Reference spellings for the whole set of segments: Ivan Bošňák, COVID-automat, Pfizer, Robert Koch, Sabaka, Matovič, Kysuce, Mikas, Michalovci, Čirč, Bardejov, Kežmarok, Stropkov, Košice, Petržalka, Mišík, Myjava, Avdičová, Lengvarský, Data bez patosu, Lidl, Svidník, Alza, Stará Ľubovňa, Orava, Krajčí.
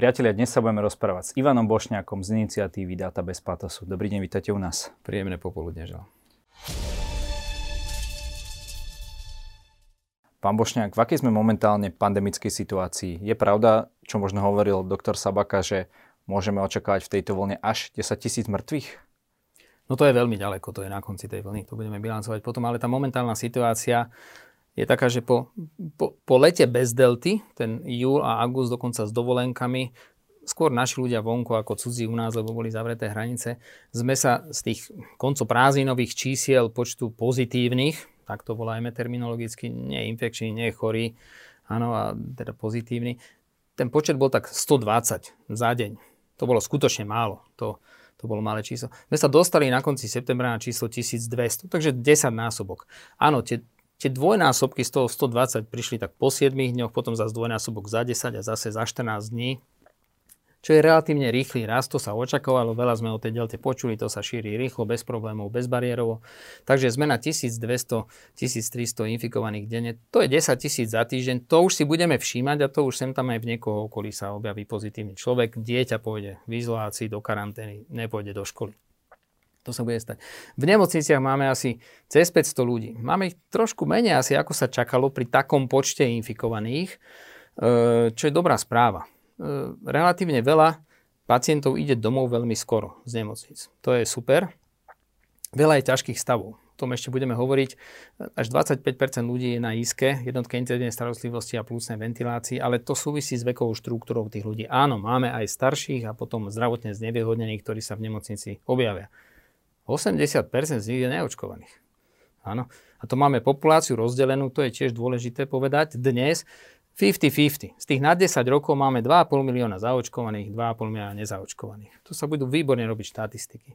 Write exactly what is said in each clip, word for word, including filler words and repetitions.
Priatelia, dnes sa budeme rozprávať s Ivanom Bošňákom z iniciatívy Data bez patosu. Dobrý deň, vítajte u nás. Príjemné popoludne, žal. Pán Bošňák, v akej sme momentálne pandemickej situácii? Je pravda, čo možno hovoril doktor Sabaka, že môžeme očakávať v tejto vlne až desaťtisíc mŕtvych? No to je veľmi ďaleko, to je na konci tej vlny, to budeme bilancovať potom, ale tá momentálna situácia je taká, že po, po, po lete bez delty, ten júl a august dokonca s dovolenkami, skôr naši ľudia vonku ako cudzí u nás, lebo boli zavreté hranice, sme sa z tých koncoprázdninových čísiel počtu pozitívnych, tak to volajme terminologicky, nie infekčný, nie chorý, áno, a teda pozitívny, ten počet bol tak stodvadsať za deň. To bolo skutočne málo, to, to bolo malé číslo. My sa dostali na konci septembra na číslo tisícdvesto, takže desaťnásobok. Áno, tie Tie dvojnásobky z toho stodvadsať prišli tak po siedmich dňoch, potom zase dvojnásobok za desať a zase za štrnásť dní, čo je relatívne rýchly rast, to sa očakávalo, veľa sme o tej delte počuli, to sa šíri rýchlo, bez problémov, bez bariérovo. Takže sme na tisícdvesto, tisíctristo infikovaných denne, to je desaťtisíc za týždeň, to už si budeme všímať a to už sem tam aj v niekoho okolí sa objaví pozitívny človek, dieťa pôjde v izolácii, do karantény, nepôjde do školy. To sa bude stať. V nemocniciach máme asi cez päťsto ľudí. Máme ich trošku menej asi, ako sa čakalo pri takom počte infikovaných, čo je dobrá správa. Relatívne veľa pacientov ide domov veľmi skoro z nemocnic. To je super. Veľa je ťažkých stavov. O tom ešte budeme hovoriť. Až dvadsaťpäť percent ľudí je na í es ká, jednotke intenzívnej starostlivosti a plúcnej ventilácii, ale to súvisí s vekovou štruktúrou tých ľudí. Áno, máme aj starších a potom zdravotne znevýhodnených, ktorí sa v nemocnici objavia. osemdesiat percent z nich je neočkovaných. Áno. A to máme populáciu rozdelenú, to je tiež dôležité povedať. Dnes päťdesiat päťdesiat. Z tých nad desať rokov máme dva a pol milióna zaočkovaných, dva a pol milióna nezaočkovaných. To sa budú výborne robiť štatistiky.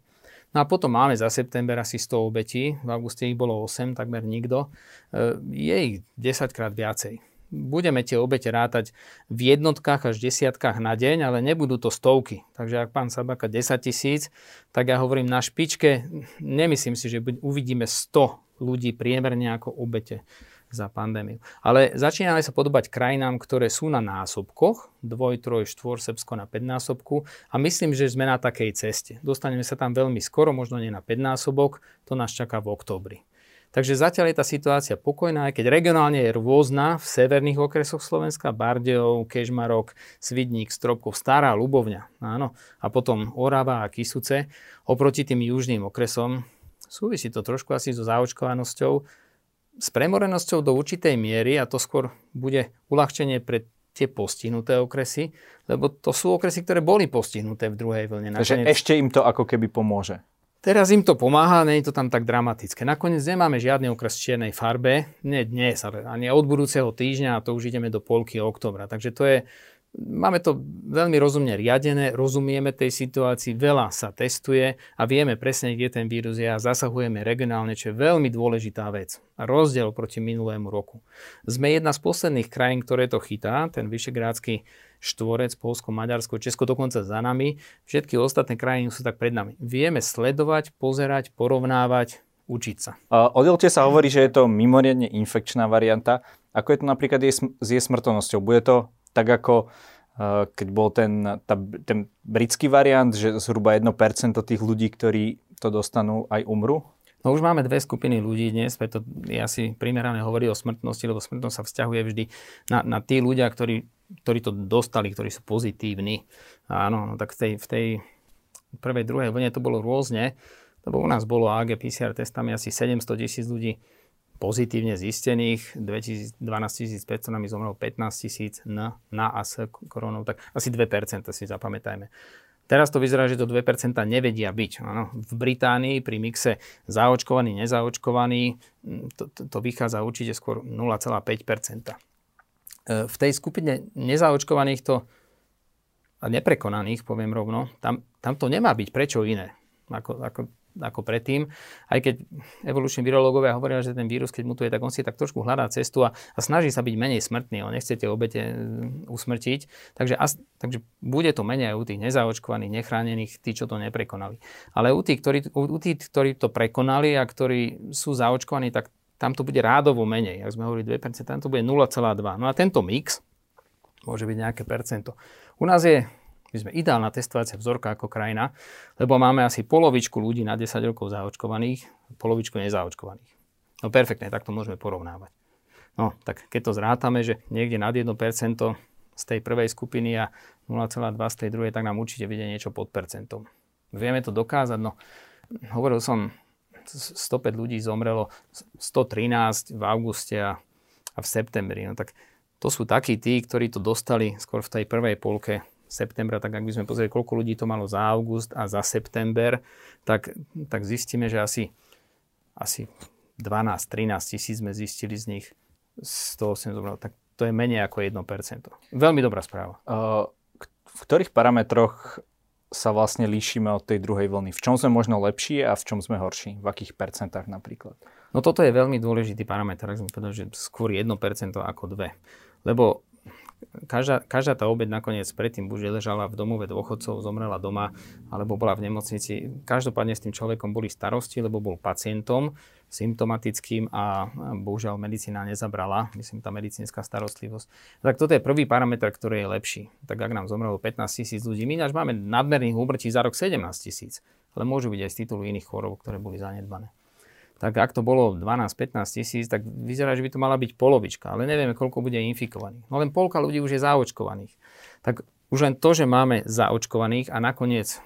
No a potom máme za september asi sto obetí. V auguste ich bolo osem, takmer nikto. Je ich desaťkrát viacej. Budeme tie obete rátať v jednotkách až desiatkách na deň, ale nebudú to stovky. Takže ak pán Sabaka desaťtisíc, tak ja hovorím na špičke, nemyslím si, že uvidíme sto ľudí priemerne ako obete za pandémiu. Ale začíname sa podobať krajinám, ktoré sú na násobkoch, dvoj, troj, štvor, Srbsko na päťnásobku a myslím, že sme na takej ceste. Dostaneme sa tam veľmi skoro, možno nie na päťnásobok, to nás čaká v októbri. Takže zatiaľ je tá situácia pokojná, aj keď regionálne je rôzna v severných okresoch Slovenska, Bardejov, Kežmarok, Svidník, Stropkov, Stará Ľubovňa, áno, a potom Orava a Kysuce. Oproti tým južným okresom súvisí to trošku asi so zaočkovanosťou, s premorenosťou do určitej miery a to skôr bude uľahčenie pre tie postihnuté okresy, lebo to sú okresy, ktoré boli postihnuté v druhej vlne. Takže nakoniec ešte im to ako keby pomôže. Teraz im to pomáha, nie je to tam tak dramatické. Nakoniec nemáme žiadny okres v čiernej farbe, nie dnes, ale ani od budúceho týždňa a to už ideme do polky októbra. Takže to je, máme to veľmi rozumne riadené, rozumieme tej situácii, veľa sa testuje a vieme presne, kde ten vírus je a zasahujeme regionálne, čo je veľmi dôležitá vec. Rozdiel proti minulému roku. Sme jedna z posledných krajín, ktoré to chytá, ten vyšegrádsky štvorec, Poľsko, Maďarsko, Česko dokonca za nami. Všetky ostatné krajiny sú tak pred nami. Vieme sledovať, pozerať, porovnávať, učiť sa. O delte sa hovorí, že je to mimoriadne infekčná varianta. Ako je to napríklad s jej smrtnosťou? Bude to tak ako keď bol ten, tá, ten britský variant, že zhruba jedno percento tých ľudí, ktorí to dostanú, aj umrú? No už máme dve skupiny ľudí dnes, preto je asi primerané hovoriť o smrtnosti, lebo smrtnosť sa vzťahuje vždy na, na tí ľudia, ktorí, ktorí to dostali, ktorí sú pozitívni. Áno, tak v tej, v tej prvej, druhej vlne to bolo rôzne, lebo u nás bolo á gé pé cé er testami asi sedemsto tisíc ľudí pozitívne zistených, dvanásťtisíc päťsto nami zomrelo pätnásťtisíc na, na a s koronou, tak asi dve percentá si zapamätajme. Teraz to vyzerá, že to dve percentá nevedia byť. Áno. V Británii pri mixe zaočkovaný, nezaočkovaný, to, to, to vychádza určite skôr nula celá päť percenta. V tej skupine nezaočkovaných to, a neprekonaných, poviem rovno, tam, tam to nemá byť. Prečo iné? Ako, ako, ako predtým. Aj keď evoluční virológovia hovoria, že ten vírus, keď mutuje, tak on si tak trošku hľadá cestu a, a snaží sa byť menej smrtný. On nechce tie obete usmrtiť. Takže, as, takže bude to menej aj u tých nezaočkovaných, nechránených, tí, čo to neprekonali. Ale u tých, ktorí, u tých, ktorí to prekonali a ktorí sú zaočkovaní, tak tam to bude rádovo menej. Ak sme hovorili dve percentá, tam to bude nula celá dva. No a tento mix môže byť nejaké percento. U nás je, my sme ideálna testovacia vzorka ako krajina, lebo máme asi polovičku ľudí na desať rokov zaočkovaných, polovičku nezaočkovaných. No perfektne, tak to môžeme porovnávať. No, tak keď to zrátame, že niekde nad jedno percento z tej prvej skupiny a nula celá dva z tej druhej, tak nám určite vyjde niečo pod percentom. Vieme to dokázať, no hovoril som, sto päť ľudí zomrelo, sto trinásť v auguste a, a v septembri. No tak to sú takí tí, ktorí to dostali skôr v tej prvej polke septembra, tak ak by sme pozreli, koľko ľudí to malo za august a za september, tak, tak zistíme, že asi, asi dvanásť až trinásť tisíc sme zistili z nich, sto osem zomrelo, tak to je menej ako jedno percento. Veľmi dobrá správa. V ktorých parametroch sa vlastne líšime od tej druhej vlny? V čom sme možno lepší a v čom sme horší? V akých percentách napríklad? No toto je veľmi dôležitý parameter, ak sme povedali, že skôr jedno percento ako dve. Lebo každá, každá tá obeť nakoniec predtým už ležala v domove dôchodcov, zomrela doma alebo bola v nemocnici. Každopádne s tým človekom boli starosti, lebo bol pacientom symptomatickým a bohužiaľ medicína nezabrala, myslím, tá medicínska starostlivosť. Tak toto je prvý parameter, ktorý je lepší. Tak ak nám zomrelo pätnásť tisíc ľudí, my až máme nadmerných úmrtí za rok sedemnásť tisíc, ale môžu byť aj z titulu iných chorôb, ktoré boli zanedbané. Tak ak to bolo dvanásť až pätnásť tisíc, tak vyzerá, že by to mala byť polovička, ale nevieme, koľko bude infikovaných. No len polka ľudí už je zaočkovaných. Tak už len to, že máme zaočkovaných a nakoniec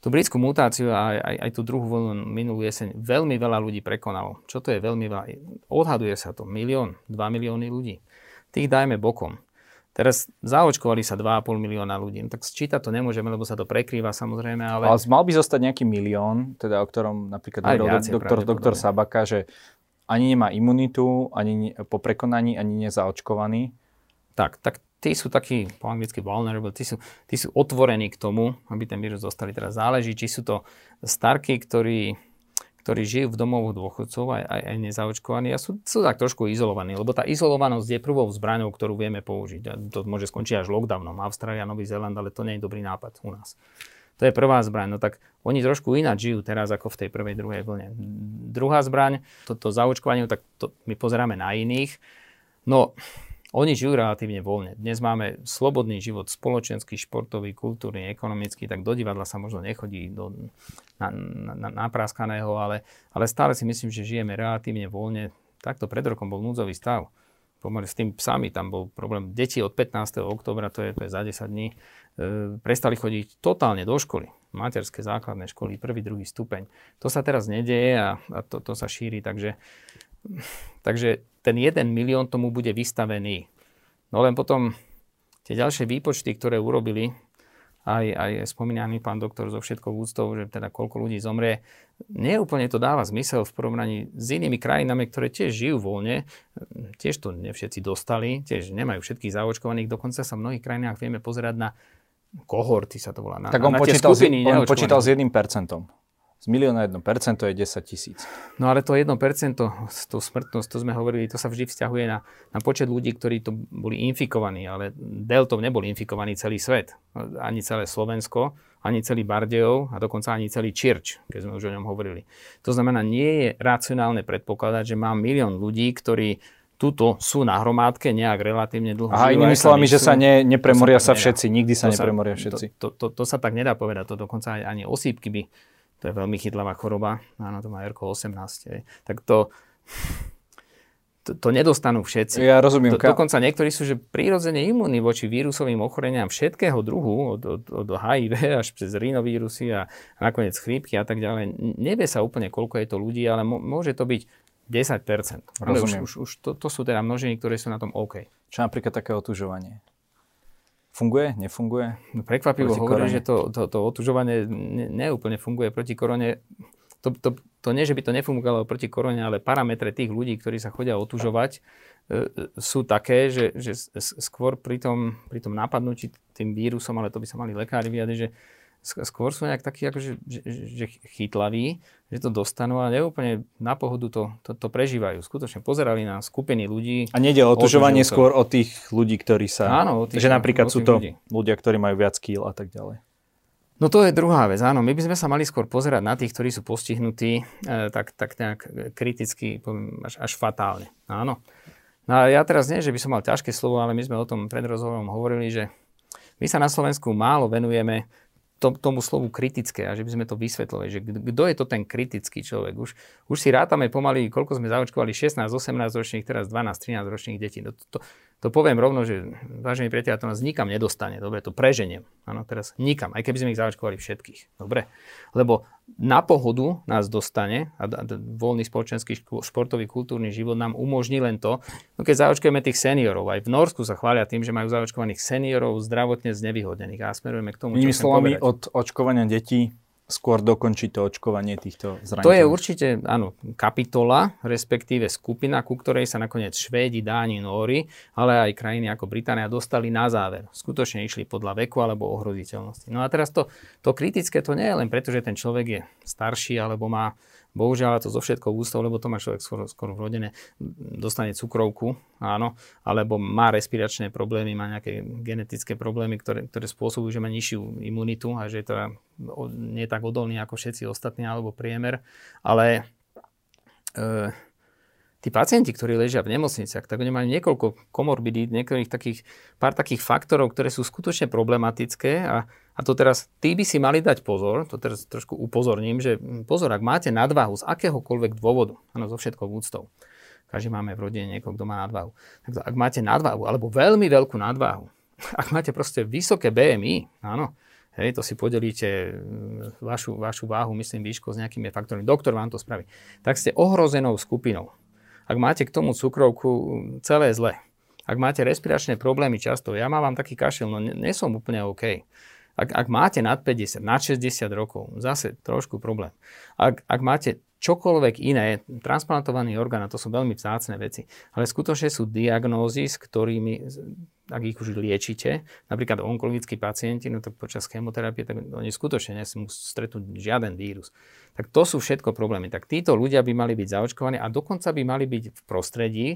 tú britskú mutáciu a aj, aj tú druhú vlnu minulú jeseň veľmi veľa ľudí prekonalo. Čo to je veľmi veľa? Odhaduje sa to milión, dva milióny ľudí. Tých dajme bokom. Teraz zaočkovali sa dva a pol milióna ľudí. No, tak sčítať to nemôžeme, lebo sa to prekrýva samozrejme. Ale, ale mal by zostať nejaký milión, teda o ktorom napríklad hovoril doktor, doktor Sabaka, že ani nemá imunitu, ani po prekonaní, ani nezaočkovaný. Tak, tak. Tí sú takí, po anglicky vulnerable, tí sú, tí sú otvorení k tomu, aby ten vírus dostali. Teraz záleží, či sú to starky, ktorí, ktorí žijú v domovoch dôchodcov aj, aj, aj nezaočkovaní a sú, sú tak trošku izolovaní, lebo tá izolovanosť je prvou zbraňou, ktorú vieme použiť. A to môže skončiť až lockdownom. Austrália, Nový Zéland, ale to nie je dobrý nápad u nás. To je prvá zbraň. No tak oni trošku ináč žijú teraz ako v tej prvej, druhej vlne. Druhá zbraň, toto zaočkovanie, tak to, my pozeráme na iných. No, oni žijú relatívne voľne. Dnes máme slobodný život, spoločenský, športový, kultúrny, ekonomický, tak do divadla sa možno nechodí do napráskaného, na, na, na ale, ale stále si myslím, že žijeme relatívne voľne. Takto pred rokom bol núdzový stav. Pomaly s tým psami tam bol problém. Deti od pätnásteho októbra, to je, to je za desať dní, e, prestali chodiť totálne do školy. Materské, základné školy, prvý, druhý stupeň. To sa teraz nedeje a, a to, to sa šíri, takže... Takže ten jeden milión tomu bude vystavený. No len potom tie ďalšie výpočty, ktoré urobili, aj, aj spomínaný pán doktor zo všetkou úctou, že teda koľko ľudí zomrie, neúplne to dáva zmysel v porovnaní s inými krajinami, ktoré tiež žijú voľne, tiež to nevšetci dostali, tiež nemajú všetkých zaočkovaných, dokonca sa v mnohých krajinách vieme pozerať na kohorty, sa to volá. Na, tak on, na počítal, tie skupiny, on počítal s jedným percentom. Z milióna jedno percento je desať tisíc. No ale to jedno percento, tú smrtnosť, to sme hovorili, to sa vždy vzťahuje na, na počet ľudí, ktorí to boli infikovaní, ale deltou nebol infikovaný celý svet. Ani celé Slovensko, ani celý Bardejov a dokonca ani celý Čirč, keď sme už o ňom hovorili. To znamená, nie je racionálne predpokladať, že má milión ľudí, ktorí tuto sú na hromádke nejak relatívne dlho. A inými slovami, že sa ne, nepremoria sa, sa všetci, nikdy sa nepremoria všetci. To, to, to, to sa tak nedá povedať, to dokonca ani osýpky by... To je veľmi chytlavá choroba, áno, to má er ko osemnásť, je. Tak to, to, to nedostanú všetci. Ja rozumiem. Do, dokonca niektorí sú že prirodzene imunní voči vírusovým ochoreniam všetkého druhu, od, od, od há í vé až cez rinovírusy a nakoniec chrípky a tak ďalej. Nevie sa úplne, koľko je to ľudí, ale môže to byť desať percent. Rozumiem. Už, už to, to sú teda množiny, ktoré sú na tom OK. Čo napríklad také otužovanie? Funguje? Nefunguje? No, prekvapivo hovorí, že to, to, to otužovanie neúplne funguje proti korone. To, to, to nie, že by to nefungovalo proti korone, ale parametre tých ľudí, ktorí sa chodia otužovať, e, sú také, že, že skôr pri tom, pri tom napadnutí tým vírusom, ale to by sa mali lekári vyjadriť, že skôr sú nejak takí akože, že, že chytlaví, že to dostanú a neúplne na pohodu to, to, to prežívajú. Skutočne pozerali na skupiny ľudí. A nejde o otužovanie skôr o tých ľudí, ktorí sa... Áno, o tých, že napríklad o tých sú to ľudí. ľudia, ktorí majú viac kýl a tak ďalej. No to je druhá vec, áno. My by sme sa mali skôr pozerať na tých, ktorí sú postihnutí e, tak, tak nejak kriticky, poviem, až, až fatálne. Áno. No a ja teraz nie, že by som mal ťažké slovo, ale my sme o tom pred rozhovorom hovorili, že My sa na Slovensku málo venujeme tomu slovu kritické a že by sme to vysvetlovali, že kto je to ten kritický človek. Už, už si rátame pomaly, koľko sme zaočkovali šestnásť osemnásť ročných, teraz dvanásť trinásť ročných detí. No, to, to, to poviem rovno, že vážení priatelia, to nás nikam nedostane. Dobre, to preženiem. Áno, teraz nikam, aj keby sme ich zaočkovali všetkých. Dobre, lebo na pohodu nás dostane a, a, a voľný spoločenský škô, športový kultúrny život nám umožní len to, no keď zaočkujeme tých seniorov. Aj v Norsku sa chvália tým, že majú zaočkovaných seniorov zdravotne znevýhodnených. A smerujeme k tomu, čo chcem povedať. Od očkovania detí skôr dokončí to očkovanie týchto zraniteľných. To je určite, áno, kapitola, respektíve skupina, ku ktorej sa nakoniec Švédi, Dáni, Nóri, ale aj krajiny ako Británia dostali na záver. Skutočne išli podľa veku alebo ohroziteľnosti. No a teraz to, to kritické to nie je len preto, že ten človek je starší alebo má, bohužiaľ, to zo všetkou ústav, lebo to má človek skoro, skoro vrodené, dostane cukrovku, áno, alebo má respiračné problémy, má nejaké genetické problémy, ktoré, ktoré spôsobujú, že má nižšiu imunitu a že je to nie je tak odolný ako všetci ostatní alebo priemer, ale e, tí pacienti, ktorí ležia v nemocniciach, tak oni majú niekoľko komorbidít, niektorých takých, pár takých faktorov, ktoré sú skutočne problematické a, a to teraz, tí by si mali dať pozor, to teraz trošku upozorním, že pozor, ak máte nadvahu z akéhokoľvek dôvodu, áno, zo všetkou úctou, každý máme v rodine niekoho, kto má nadvahu, tak ak máte nadvahu, alebo veľmi veľkú nadvahu, ak máte proste vysoké bé em í, áno, hej, to si podelíte vašu, vašu váhu, myslím, výško s nejakými faktormi, doktor vám to spraví, tak ste ohrozenou skupinou. Ak máte k tomu cukrovku, celé zle. Ak máte respiračné problémy často, ja mám taký kašel, no nie, nie som úplne OK. Ak, ak máte nad päťdesiat, nad šesťdesiat rokov, zase trošku problém. Ak, ak máte čokoľvek iné, transplantovaný orgán, to sú veľmi vzácne veci, ale skutočne sú diagnózy, s ktorými, ak ich už liečite, napríklad onkologickí pacienti, no tak počas chemoterapie, tak oni skutočne nesmú stretnúť žiaden vírus. Tak to sú všetko problémy. Tak títo ľudia by mali byť zaočkovaní a dokonca by mali byť v prostredí,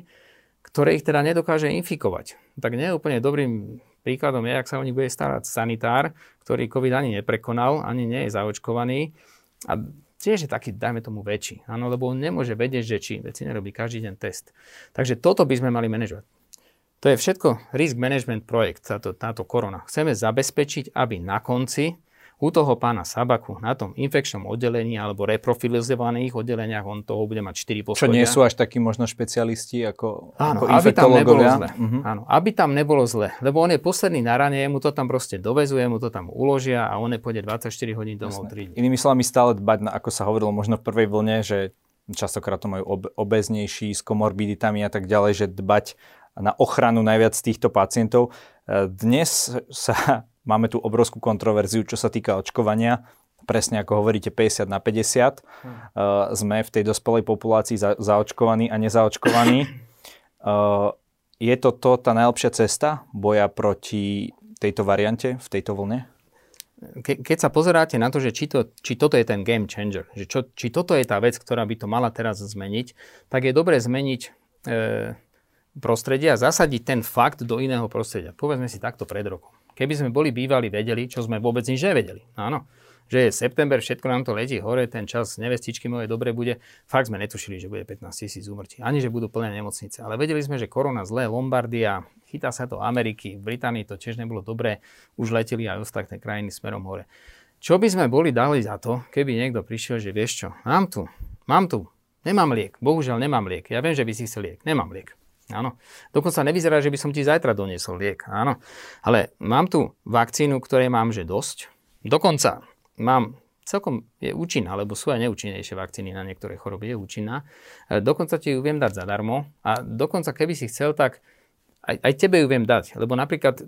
ktoré ich teda nedokáže infikovať. Tak nie je úplne dobrým príkladom je, ak sa o nich bude starať sanitár, ktorý COVID ani neprekonal, ani nie je zaočkovaný. A tiež je taký, dajme tomu, väčší. Áno, lebo on nemôže vedieť, že či veci nerobí každý deň test. Takže toto by sme mali manažovať. To je všetko risk management projekt, táto, táto korona. Chceme zabezpečiť, aby na konci u toho pána Sabaku na tom infekčnom oddelení alebo reprofilizovaných oddeleniach on toho bude mať štyri poschodia. Čo nie sú až takí možno špecialisti ako, áno, ako infektológovia. Aby tam nebolo zle. Áno, aby tam nebolo zle. Lebo on je posledný na rane, mu to tam proste dovezuje, mu to tam uložia a on nepôjde dvadsaťštyri hodín domov tri dni. Inými slovami stále dbať, na, ako sa hovorilo možno v prvej vlne, že častokrát to majú ob- obeznejší s komorbiditami a tak ďalej, že dbať na ochranu najviac týchto pacientov. Dnes sa... Máme tu obrovskú kontroverziu, čo sa týka očkovania. Presne ako hovoríte, päťdesiat na päťdesiat. Hmm. Uh, sme v tej dospelej populácii za, zaočkovaní a nezaočkovaní. Uh, je to, to tá najlepšia cesta boja proti tejto variante v tejto vlne? Ke, keď sa pozeráte na to, že či, to, či toto je ten game changer, že čo, či toto je tá vec, ktorá by to mala teraz zmeniť, tak je dobre zmeniť... E, prostredia a zasadiť ten fakt do iného prostredia. Povedzme si takto pred rokom. Keby sme boli bývali, vedeli, čo sme vôbec nič nevedeli. Áno, že je september, všetko nám to letí hore, ten čas nevestičky moje dobre bude. Fakt sme netušili, že bude pätnásť tisíc úmrtí, ani že budú plné nemocnice. Ale vedeli sme, že korona zlé, Lombardia, chytá sa to Ameriky, v Británii to tiež nebolo dobré, už leteli aj ostatné krajiny smerom hore. Čo by sme boli dali za to, keby niekto prišiel, že vieš čo, mám tu, mám tu, nemám liek, bohužiaľ nemám liek, ja viem, že by si chcel liek, nemám liek. Áno. Dokonca nevyzerá, že by som ti zajtra doniesol liek. Áno. Ale mám tu vakcínu, ktorej mám, že dosť. Dokonca mám, celkom je účinná, lebo sú aj neúčinnejšie vakcíny na niektoré choroby, je účinná. Dokonca ti ju viem dať zadarmo. A dokonca, keby si chcel, tak aj, aj tebe ju viem dať. Lebo napríklad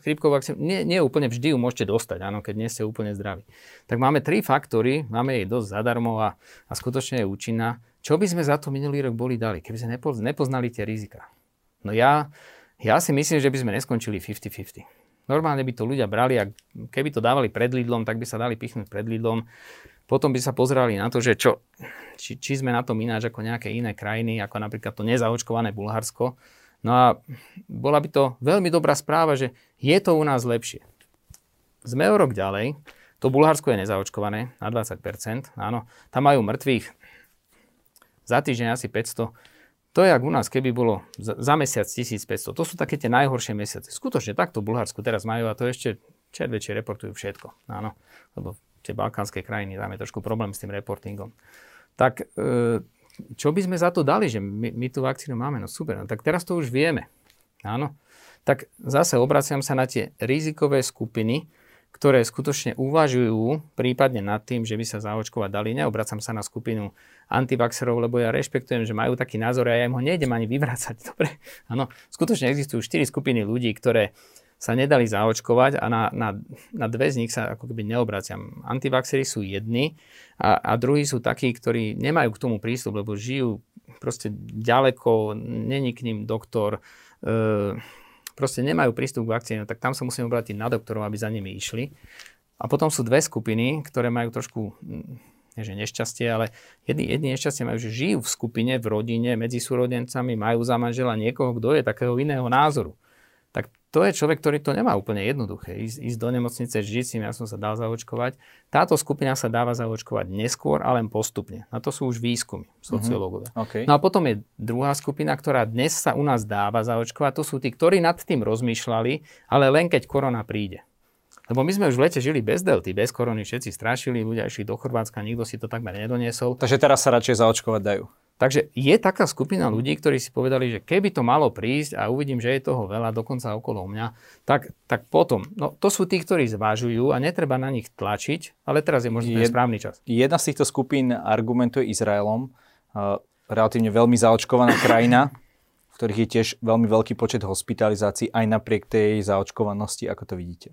chrípkovú vakcínu, nie, nie úplne vždy ju môžete dostať, áno, keď nie ste úplne zdraví. Tak máme tri faktory, máme jej dosť zadarmo a, a skutočne je účinná. Čo by sme za to minulý rok boli dali, keby sme nepoznali tie rizika? No ja, ja si myslím, že by sme neskončili päťdesiat päťdesiat. Normálne by to ľudia brali a keby to dávali pred Lidlom, tak by sa dali pichnúť pred Lidlom. Potom by sa pozerali na to, že čo, či, či sme na tom ináč ako nejaké iné krajiny, ako napríklad to nezaočkované Bulharsko. No a bola by to veľmi dobrá správa, že je to u nás lepšie. Sme o rok ďalej, to Bulharsko je nezaočkované na dvadsať percent, áno, tam majú mŕtvych za týždeň asi päťsto. To je, ak u nás, keby bolo za mesiac tisícpäťsto. To sú také tie najhoršie mesiace. Skutočne takto v Bulharsku teraz majú a to ešte červečie reportujú všetko. Áno, lebo tie balkánske krajiny, tam je trošku problém s tým reportingom. Tak čo by sme za to dali, že my, my tú vakcínu máme? No super, no, tak teraz to už vieme. Áno, tak zase obraciam sa na tie rizikové skupiny, ktoré skutočne uvažujú prípadne nad tým, že by sa zaočkovať dali. Neobracam sa na skupinu antivaxerov, lebo ja rešpektujem, že majú taký názor a ja im ho nejdem ani vyvracať. Dobre? Áno, skutočne existujú štyri skupiny ľudí, ktoré sa nedali zaočkovať a na, na, na dve z nich sa ako keby neobraciam. Antivaxeri sú jedni a, a druhí sú takí, ktorí nemajú k tomu prístup, lebo žijú proste ďaleko, není k ním doktor, e- proste nemajú prístup k vakcíne, tak tam sa musíme obrátiť na doktorov, aby za nimi išli. A potom sú dve skupiny, ktoré majú trošku nie že nešťastie, ale jedni, jedni nešťastie majú, že žijú v skupine, v rodine, medzi súrodencami, majú za manžela niekoho, kto je takého iného názoru. Tak to je človek, ktorý to nemá úplne jednoduché. Ísť, ísť do nemocnice, žiť si, ja som sa dal zaočkovať. Táto skupina sa dáva zaočkovať neskôr, ale len postupne. Na to sú už výskumy sociológové. Mm-hmm. Okay. No a potom je druhá skupina, ktorá dnes sa u nás dáva zaočkovať. To sú tí, ktorí nad tým rozmýšľali, ale len keď korona príde. Lebo my sme už v lete žili bez delty, bez korony, všetci strašili, ľudia išli do Chorvátska, nikto si to takmer nedoniesol. Takže teraz sa radšej zaočkovať dajú. Takže je taká skupina ľudí, ktorí si povedali, že keby to malo prísť a uvidím, že je toho veľa, dokonca okolo mňa, tak, tak potom. No to sú tí, ktorí zvážujú a netreba na nich tlačiť, ale teraz je možno ten správny čas. Jedna z týchto skupín argumentuje Izraelom, uh, relatívne veľmi zaočkovaná krajina, v ktorých je tiež veľmi veľký počet hospitalizácií aj napriek tej zaočkovanosti, ako to vidíte.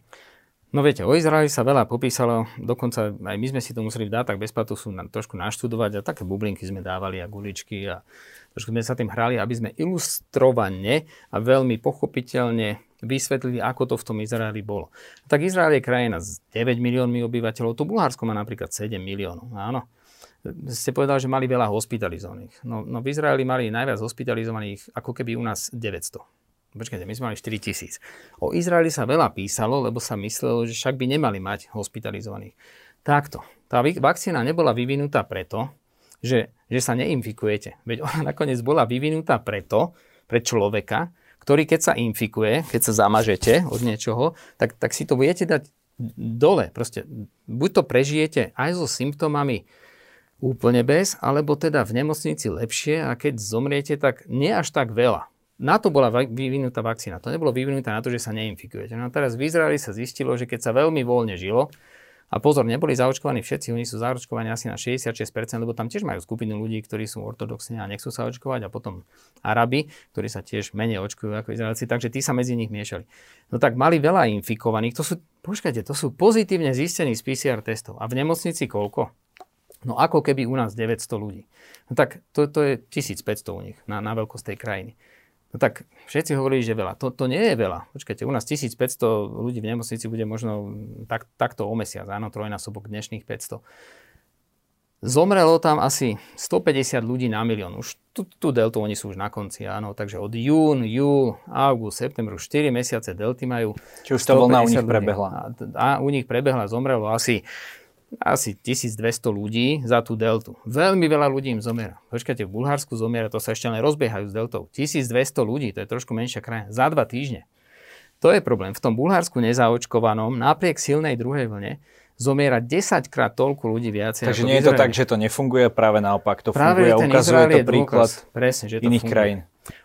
No viete, o Izraeli sa veľa popísalo, dokonca aj my sme si to museli v Dátach bez patosu trošku naštudovať a také bublinky sme dávali a guličky a trošku sme sa tým hrali, aby sme ilustrovane a veľmi pochopiteľne vysvetlili, ako to v tom Izraeli bolo. Tak Izrael je krajina s deviatimi miliónmi obyvateľov, to Bulharsko má napríklad sedem miliónov, áno. Ste povedali, že mali veľa hospitalizovaných. No, no v Izraeli mali najviac hospitalizovaných, ako keby u nás deväťsto. Počkajte, my sme mali štyritisíc. O Izraeli sa veľa písalo, lebo sa myslelo, že však by nemali mať hospitalizovaných. Takto. Tá vakcína nebola vyvinutá preto, že, že sa neinfikujete. Veď ona nakoniec bola vyvinutá preto, pre človeka, ktorý keď sa infikuje, keď sa zamažete od niečoho, tak, tak si to budete dať dole. Proste buď to prežijete aj so symptómami úplne bez, alebo teda v nemocnici lepšie a keď zomriete, tak nie až tak veľa. Na to bola vyvinutá vakcína. To nebolo vyvinutá na to, že sa neinfikujete. No teraz v Izraeli sa zistilo, že keď sa veľmi voľne žilo, a pozor, neboli zaočkovaní všetci, oni sú zaočkovaní asi na šesťdesiatšesť percent, lebo tam tiež majú skupinu ľudí, ktorí sú ortodoxní a nechcú sa očkovať, a potom Arabi, ktorí sa tiež menej očkujú ako Izraelci, takže tí sa medzi nich miešali. No tak mali veľa infikovaných. To sú, počkajte, to sú pozitívne zistení z pé cé er testov. A v nemocnici koľko? No ako keby u nás deväťsto ľudí. No tak to, to je tisícpäťsto u nich na, na veľkosť tej krajiny. No tak všetci hovorili, že veľa. To, to nie je veľa. Počkajte, u nás tisícpäťsto ľudí v nemocnici bude možno tak, takto o mesiac, áno, trojnásobok dnešných päťsto. Zomrelo tam asi stopäťdesiat ľudí na milión. Už tú, tú deltu, oni sú už na konci, áno. Takže od jún, júl, august, september, štyri mesiace delty majú. Či už tá vlna u nich prebehla. A, a u nich prebehla, zomrelo asi... asi tisícdvesto ľudí za tú deltu. Veľmi veľa ľudí im zomiera. Počkajte, v Bulharsku zomiera, to sa ešte len rozbiehajú s deltou. tisícdvesto ľudí, to je trošku menšia krajina, za dva týždne. To je problém. V tom Bulharsku nezaočkovanom, napriek silnej druhej vlne, zomiera desaťkrát toľko ľudí viac. Takže nie je to tak, že to nefunguje, práve naopak to práve funguje a ukazuje to príklad dôkaz, presne, že to iných funguje. Krajín.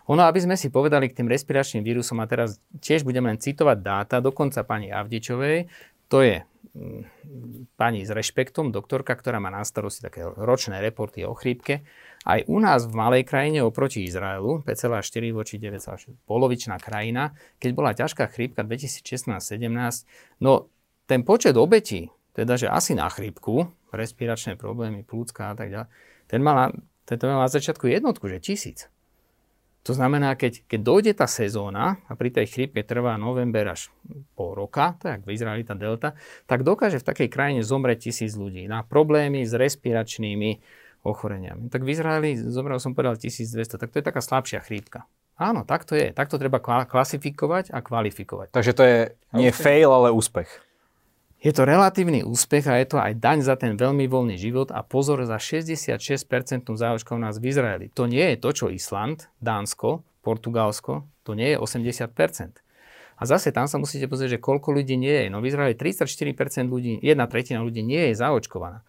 Ono, aby sme si povedali k tým respiračným vírusom, a teraz tiež budeme len citovať dáta, dokonca pani Avdičovej, to je pani s rešpektom, doktorka, ktorá má na starosti také ročné reporty o chrípke. Aj u nás v malej krajine oproti Izraelu, päť celá štyri voči deväť celá šesť, polovičná krajina, keď bola ťažká chrípka dvetisícšestnásť sedemnásť, no ten počet obetí, teda že asi na chrípku, respiračné problémy, plúcka a tak ďalej, ten mal na začiatku jednotku, že tisíc. To znamená, keď, keď dojde tá sezóna a pri tej chrípke trvá november až pol roka, tak v Izraeli tá delta, tak dokáže v takej krajine zomrieť tisíc ľudí na problémy s respiračnými ochoreniami. Tak v Izraeli zomrel, som povedal, tisícdvesto, tak to je taká slabšia chrípka. Áno, tak to je. Tak to treba klasifikovať a kvalifikovať. Takže to je nie fail, ale úspech. Je to relatívny úspech a je to aj daň za ten veľmi voľný život a pozor za šesťdesiatšesť percent záočkovanosť v Izraeli. To nie je to, čo Island, Dánsko, Portugalsko, to nie je osemdesiat percent. A zase tam sa musíte pozrieť, že koľko ľudí nie je. No v Izraeli tridsaťštyri percent ľudí, jedna tretina ľudí nie je zaočkovaná.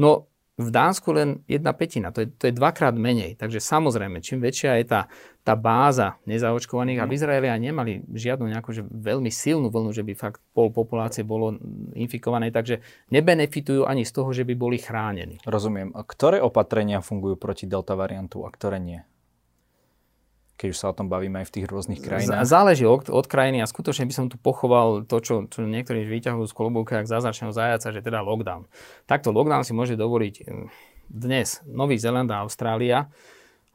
No v Dánsku len jedna petina, to je, to je dvakrát menej. Takže samozrejme, čím väčšia je tá, tá báza nezaočkovaných, a v Izraeli aj nemali žiadnu nejakú že veľmi silnú vlnu, že by fakt pol populácie bolo infikované, takže nebenefitujú ani z toho, že by boli chránení. Rozumiem. A ktoré opatrenia fungujú proti delta variantu a ktoré nie? Keď už sa o tom bavíme aj v tých rôznych krajinách. Záleží od, od krajiny a skutočne by som tu pochoval to, čo, čo niektorí vyťahujú z klobúka, jak zázračného zajaca, že teda lockdown. Takto lockdown si môže dovoliť dnes Nový Zéland a Austrália,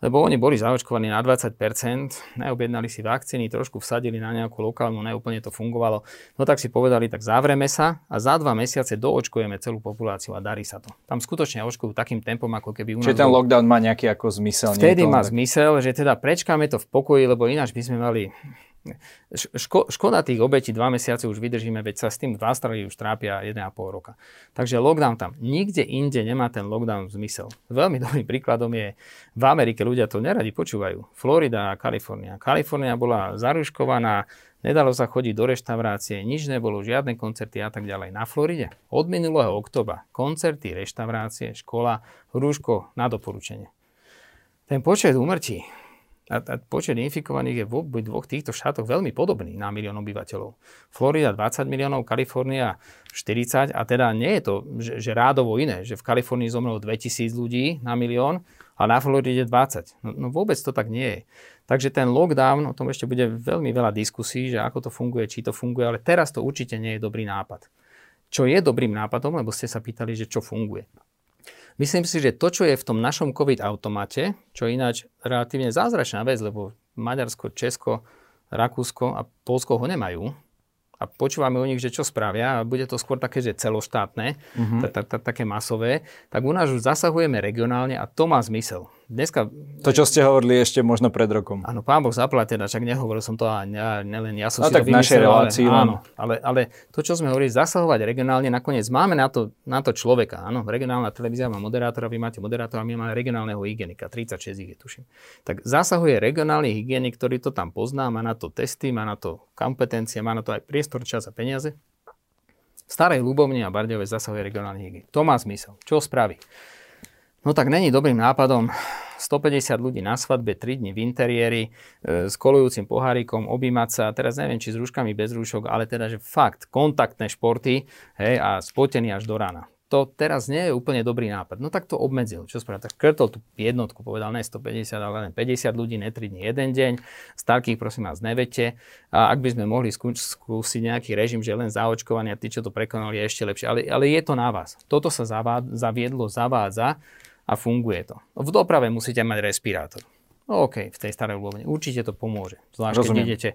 lebo oni boli zaočkovaní na dvadsať percent, neobjednali si vakcíny, trošku vsadili na nejakú lokálnu, neúplne to fungovalo. No tak si povedali, tak zavreme sa a za dva mesiace doočkujeme celú populáciu a darí sa to. Tam skutočne očkujú takým tempom, ako keby u nás... Čiže ten lockdown má nejaký ako zmysel? Vtedy má zmysel, že teda prečkáme to v pokoji, lebo ináč by sme mali... Ško, škoda tých obetí, dva mesiace už vydržíme, veď sa s tým v Austrálii už trápia jeden a pol roka. Takže lockdown tam. Nikde inde nemá ten lockdown zmysel. Veľmi dobrým príkladom je, v Amerike ľudia to neradi počúvajú. Florida a Kalifornia. Kalifornia bola zaruškovaná, nedalo sa chodiť do reštaurácie, nič nebolo, žiadne koncerty a tak ďalej. Na Floride od minulého októbra koncerty, reštaurácie, škola, rúško na doporučenie. Ten počet úmrtí a, a počet infikovaných je v obi dvoch týchto štátoch veľmi podobný na milión obyvateľov. Florida dvadsať miliónov, Kalifornia štyridsať a teda nie je to, že, že rádovo iné, že v Kalifornii zomrelo dvetisíc ľudí na milión a na Floride dvadsať. No, no vôbec to tak nie je. Takže ten lockdown, o tom ešte bude veľmi veľa diskusí, že ako to funguje, či to funguje, ale teraz to určite nie je dobrý nápad. Čo je dobrým nápadom, lebo ste sa pýtali, že čo funguje. Myslím si, že to, čo je v tom našom COVID-automate, čo ináč relatívne zázračná vec, lebo Maďarsko, Česko, Rakúsko a Poľsko ho nemajú a počúvame o nich, že čo spravia a bude to skôr také, že celoštátne, také masové, tak u nás už zasahujeme regionálne a to má zmysel. Dneska... To, čo ste hovorili ešte možno pred rokom. Áno, pán Boh zaplať, teda však nehovoril som to a nelen ja som si to vymyslel. No tak v našej relácii. Áno, ale to, čo sme hovorili, zasahovať regionálne, nakoniec máme na to, na to človeka. Áno, regionálna televízia má moderátora, vy máte moderátora, my máme regionálneho hygienika, tridsaťšesť ich je, tuším. Tak zasahuje regionálny hygienik, ktorý to tam pozná, má na to testy, má na to kompetencie, má na to aj priestor, čas a peniaze. V Starej Ľubovni a Bardejove zasahuje regionálny hygienik. To má zmysel. Čo spraví? No tak není dobrým nápadom stopäťdesiat ľudí na svadbe, tri dni v interiéri, e, s kolujúcim pohárikom, objímať sa, teraz neviem, či s rúškami, bez rúšok, ale teda, že fakt, kontaktné športy, hej, a spotený až do rána. To teraz nie je úplne dobrý nápad. No tak to obmedzil. Čo spravil? Tak krtol tú jednotku, povedal ne stopäťdesiat, ale len päťdesiat ľudí, ne tri dni, jeden deň. Starkých, prosím vás, nevedte. A ak by sme mohli skú- skúsiť nejaký režim, že len zaočkovania, tí, čo to prekonali, je ešte lepšie. Ale, ale je to na vás. Toto sa zavá- zaviedlo, zavádza. A funguje to. V doprave musíte mať respirátor. OK, v tej Starej Ľubovni. Určite to pomôže. Zvlášť, keď idete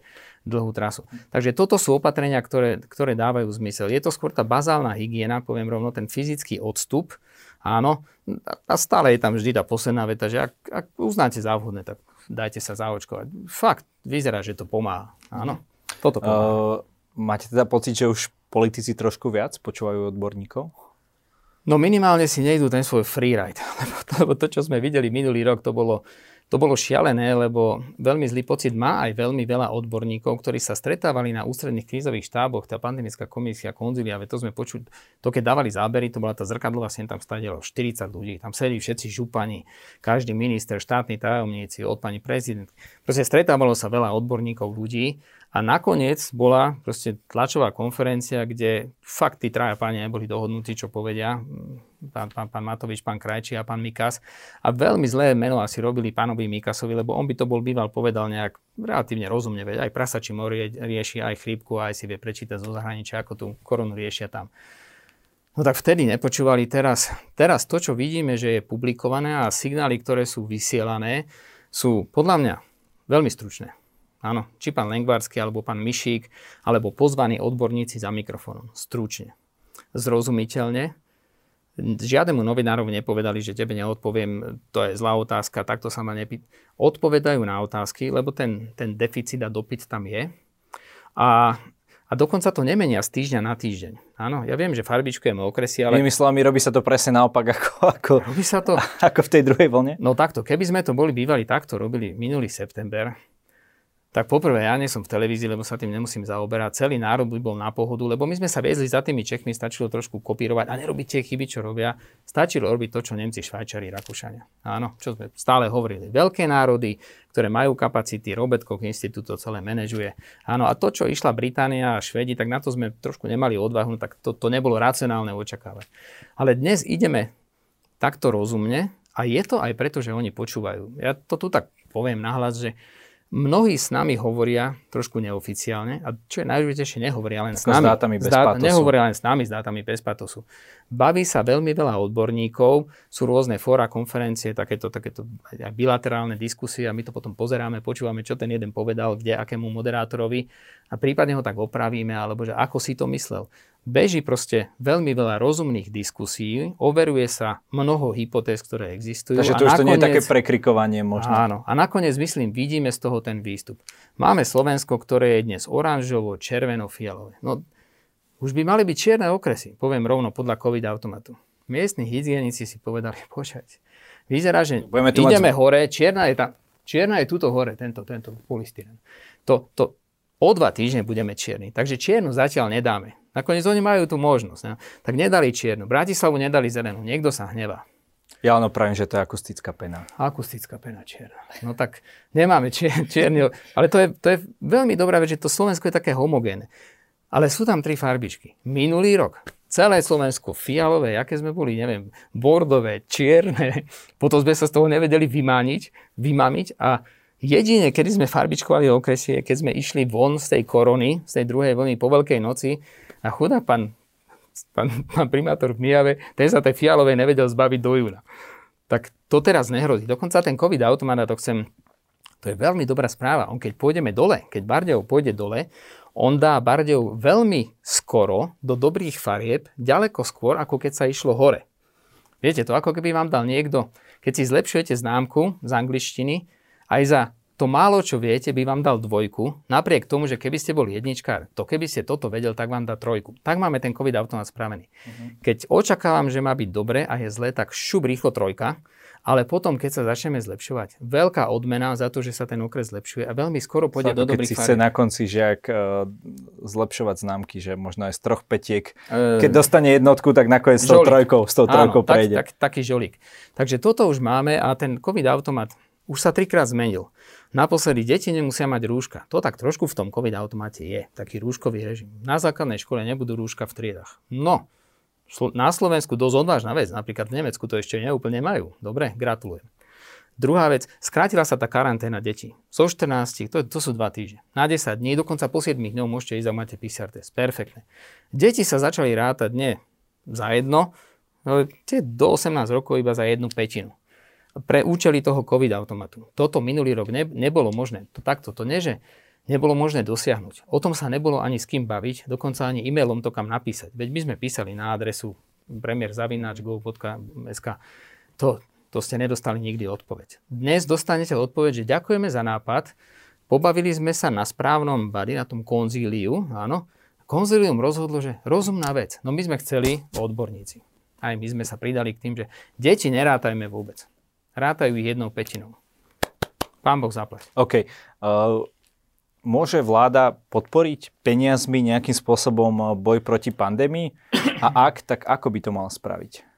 dlhú trasu. Takže toto sú opatrenia, ktoré, ktoré dávajú zmysel. Je to skôr tá bazálna hygiena, poviem rovno, ten fyzický odstup. Áno. A stále je tam vždy tá posledná veta, že ak, ak uznáte za vhodné, tak dajte sa zaočkovať. Fakt, vyzerá, že to pomáha. Áno. Toto pomáha. Uh, máte teda pocit, že už politici trošku viac počúvajú odborníkov? No minimálne si nejdú ten svoj freeride, lebo to, lebo to, čo sme videli minulý rok, to bolo, to bolo šialené, lebo veľmi zlý pocit má aj veľmi veľa odborníkov, ktorí sa stretávali na ústredných krízových štáboch, tá pandemická komisia, konzília, to sme počuli, to keď dávali zábery, to bola tá zrkadlová sieň, tam stádelo štyridsať ľudí, tam sedí všetci župani, každý minister, štátni tajomníci, od pani prezidentky. Proste stretávalo sa veľa odborníkov, ľudí. A nakoniec bola proste tlačová konferencia, kde fakt tí traja páni neboli dohodnutí, čo povedia pán, pán, pán Matovič, pán Krajčí a pán Mikas. A veľmi zlé meno asi robili pánovi Mikasovi, lebo on by to bol býval povedal nejak relatívne rozumne, veď aj prasačí morie rieši, aj chrípku, aj si vie prečítať zo zahraničia, ako tú koronu riešia tam. No tak vtedy nepočúvali, teraz, teraz to, čo vidíme, že je publikované a signály, ktoré sú vysielané, sú podľa mňa veľmi stručné. Áno, či pán Lengvarský, alebo pán Mišík, alebo pozvaní odborníci za mikrofónom. Stručne, zrozumiteľne. Žiadnemu novinárovi nepovedali, že tebe neodpoviem, to je zlá otázka, takto sa ma nepýt. Odpovedajú na otázky, lebo ten, ten deficit a dopyt tam je. A, a A dokonca to nemenia z týždňa na týždeň. Áno, ja viem, že farbičkujeme okresy, ale... Inými slovami, robí sa to presne naopak ako, ako, robí sa to... ako v tej druhej vlne? No takto, keby sme to boli bývali takto, robili minulý september, tak poprvé, ja nie som v televízii, lebo sa tým nemusím zaoberať. Celý národ by bol na pohodu, lebo my sme sa viezli za tými Čechmi, stačilo trošku kopírovať a nerobiť tie chyby, čo robia. Stačilo robiť to, čo Nemci, Švajčari, Rakúšania. Áno, čo sme stále hovorili. Veľké národy, ktoré majú kapacity, Robert Koch inštitút to celé manažuje. Áno, a to, čo išla Británia a Švédi, tak na to sme trošku nemali odvahu, tak to, to nebolo racionálne očakávať. Ale dnes ideme takto rozumne a je to aj preto, že oni počúvajú. Ja to tu tak poviem nahlas, že mnohí s nami hovoria trošku neoficiálne, a čo je najdôležitejšie, nehovoria len s nami, s dátami bez patosu. Nehovoria len s nami, s dátami bez patosu. Baví sa veľmi veľa odborníkov, sú rôzne fóra, konferencie, takéto, takéto aj bilaterálne diskusie a my to potom pozeráme, počúvame, čo ten jeden povedal, kde, akému moderátorovi a prípadne ho tak opravíme, alebo že ako si to myslel. Beží proste veľmi veľa rozumných diskusí, overuje sa mnoho hypotéz, ktoré existujú. Takže to už nakoniec, to nie je také prekrikovanie možno. Áno. A nakoniec, myslím, vidíme z toho ten výstup. Máme Slovensko, ktoré je dnes oranžovo, červeno-fialové. No, už by mali byť čierne okresy, poviem rovno podľa COVID-automatu. Miestni hygienici si povedali, počať, vyzerá, že ideme mať... hore, čierna je, tam, čierna je tuto hore, tento, tento polystyren. To, to, o dva týždne budeme čierni, takže čiernu zatiaľ nedáme. Nakoniec oni majú tú možnosť. Ne? Tak nedali čiernu. Bratislavu nedali zelenú. Niekto sa hnevá. Ja ono pravím, že to je akustická pena. Akustická pena čierna. No tak nemáme čier, čierny. Ale to je, to je veľmi dobrá vec, že to Slovensko je také homogénne. Ale sú tam tri farbičky. Minulý rok celé Slovensko fialové, aké sme boli, neviem, bordové, čierne. Potom sme sa z toho nevedeli vymániť, vymamiť a jedine, kedy sme farbičkovali okresie, keď sme išli von z tej korony, z tej druhej vlny po Veľkej noci a chudák pán, pán, pán primátor v Myjave, ten sa tej fialovej nevedel zbaviť do júna. Tak to teraz nehrozí. Dokonca ten COVID-automat, to chcem, to je veľmi dobrá správa. On keď pôjdeme dole, keď Bardejov pôjde dole, on dá Bardejov veľmi skoro do dobrých farieb, ďaleko skôr, ako keď sa išlo hore. Viete, to ako keby vám dal niekto, keď si zlepšujete známku z angličtiny, aj za to málo, čo viete, by vám dal dvojku, napriek tomu, že keby ste boli jedničkár, to keby ste toto vedel, tak vám dá trojku. Tak máme ten COVID-automat spravený. Uh-huh. Keď očakávam, že má byť dobre a je zlé, tak šup rýchlo trojka, ale potom, keď sa začneme zlepšovať, veľká odmena za to, že sa ten okres zlepšuje a veľmi skoro pôjde do dobrých farieb. Keď si chce na konci žiak uh, zlepšovať známky, že možno aj z troch petiek, uh, keď dostane jednotku, tak nakoniec s tou trojkou, s tou trojkou prejde. Tak, taký žolík. Takže toto už máme a ten COVID-automat už sa trikrát zmenil. Naposledy deti nemusia mať rúška. To tak trošku v tom COVID-automáte je. Taký rúškový režim. Na základnej škole nebudú rúška v triedach. No, na Slovensku dosť odvážna vec. Napríklad v Nemecku to ešte neúplne majú. Dobre, gratulujem. Druhá vec, skrátila sa tá karanténa detí. Zo štrnástich, to, to sú dva týždne. Na desať dní, dokonca po siedmich dňov môžete ísť a máte pé cé er test. Perfektne. Deti sa začali rátať nie za jedno, ale tie do osemnástich rokov iba za jednu pätinu. Pre účely toho COVID-automatu. Toto minulý rok ne, nebolo možné. To takto, to nie, že nebolo možné dosiahnuť. O tom sa nebolo ani s kým baviť, dokonca ani e-mailom to kam napísať. Veď my sme písali na adresu premiér zavináč gov bodka es ká. To, to ste nedostali nikdy odpoveď. Dnes dostanete odpoveď, že ďakujeme za nápad. Pobavili sme sa na správnom body, na tom konzíliu. Áno. Konzílium rozhodlo, že rozumná vec. No my sme chceli odborníci. Aj my sme sa pridali k tým, že deti nerátajme vôbec. Rátajú ich jednou petinou. Pán Boh zaplať. OK. Uh, môže vláda podporiť peniazmi nejakým spôsobom boj proti pandémii? A ak, tak ako by to mal spraviť?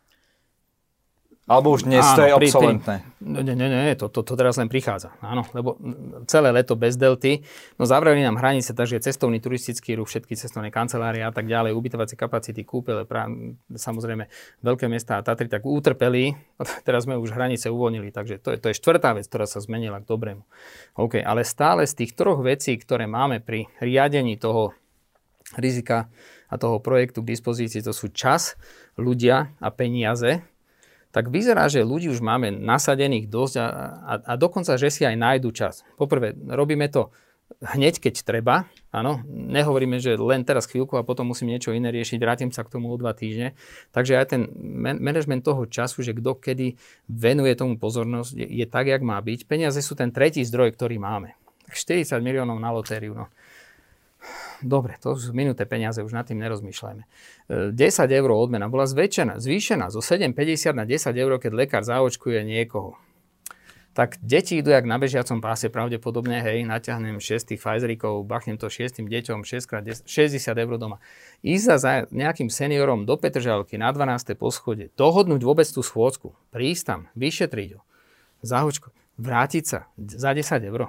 Alebo už dnes to je obsolentné? No, nie, nie, nie, to, to, to teraz len prichádza. Áno, lebo celé leto bez delty. No zavreli nám hranice, takže cestovný turistický ruch, všetky cestovné kancelárie a tak ďalej, ubytovacie kapacity, kúpele, prá, samozrejme veľké mestá a Tatry tak utrpeli. Teraz sme už hranice uvoľnili, takže to je, to je štvrtá vec, ktorá sa zmenila k dobrému. OK, ale stále z tých troch vecí, ktoré máme pri riadení toho rizika a toho projektu k dispozícii, to sú čas, ľudia a peniaze. Tak vyzerá, že ľudí už máme nasadených dosť a, a, a dokonca, že si aj nájdu čas. Poprvé, robíme to hneď, keď treba. Áno, nehovoríme, že len teraz chvíľku a potom musím niečo iné riešiť, vrátim sa k tomu o dva týždne. Takže aj ten man- management toho času, že kto kedy venuje tomu pozornosť, je, je tak, jak má byť. Peniaze sú ten tretí zdroj, ktorý máme. štyridsať miliónov na lotériu, no. Dobre, to sú minuté peniaze, už nad tým nerozmýšľajme. desať eur odmena bola zväčšená, zvýšená zo sedem päťdesiat na desať eur, keď lekár zaočkuje niekoho. Tak deti idú jak na bežiacom páse, pravdepodobne, hej, natiahnem šesť tých Pfizeríkov, bachnem to šiestim deťom, šesť krát desať, šesťdesiat eur doma. Ísť za nejakým seniorom do Petržalky na dvanáste poschodie, dohodnúť vôbec tú schôdzku, prísť tam, vyšetriť ho, zahočko, vrátiť sa za desať eur.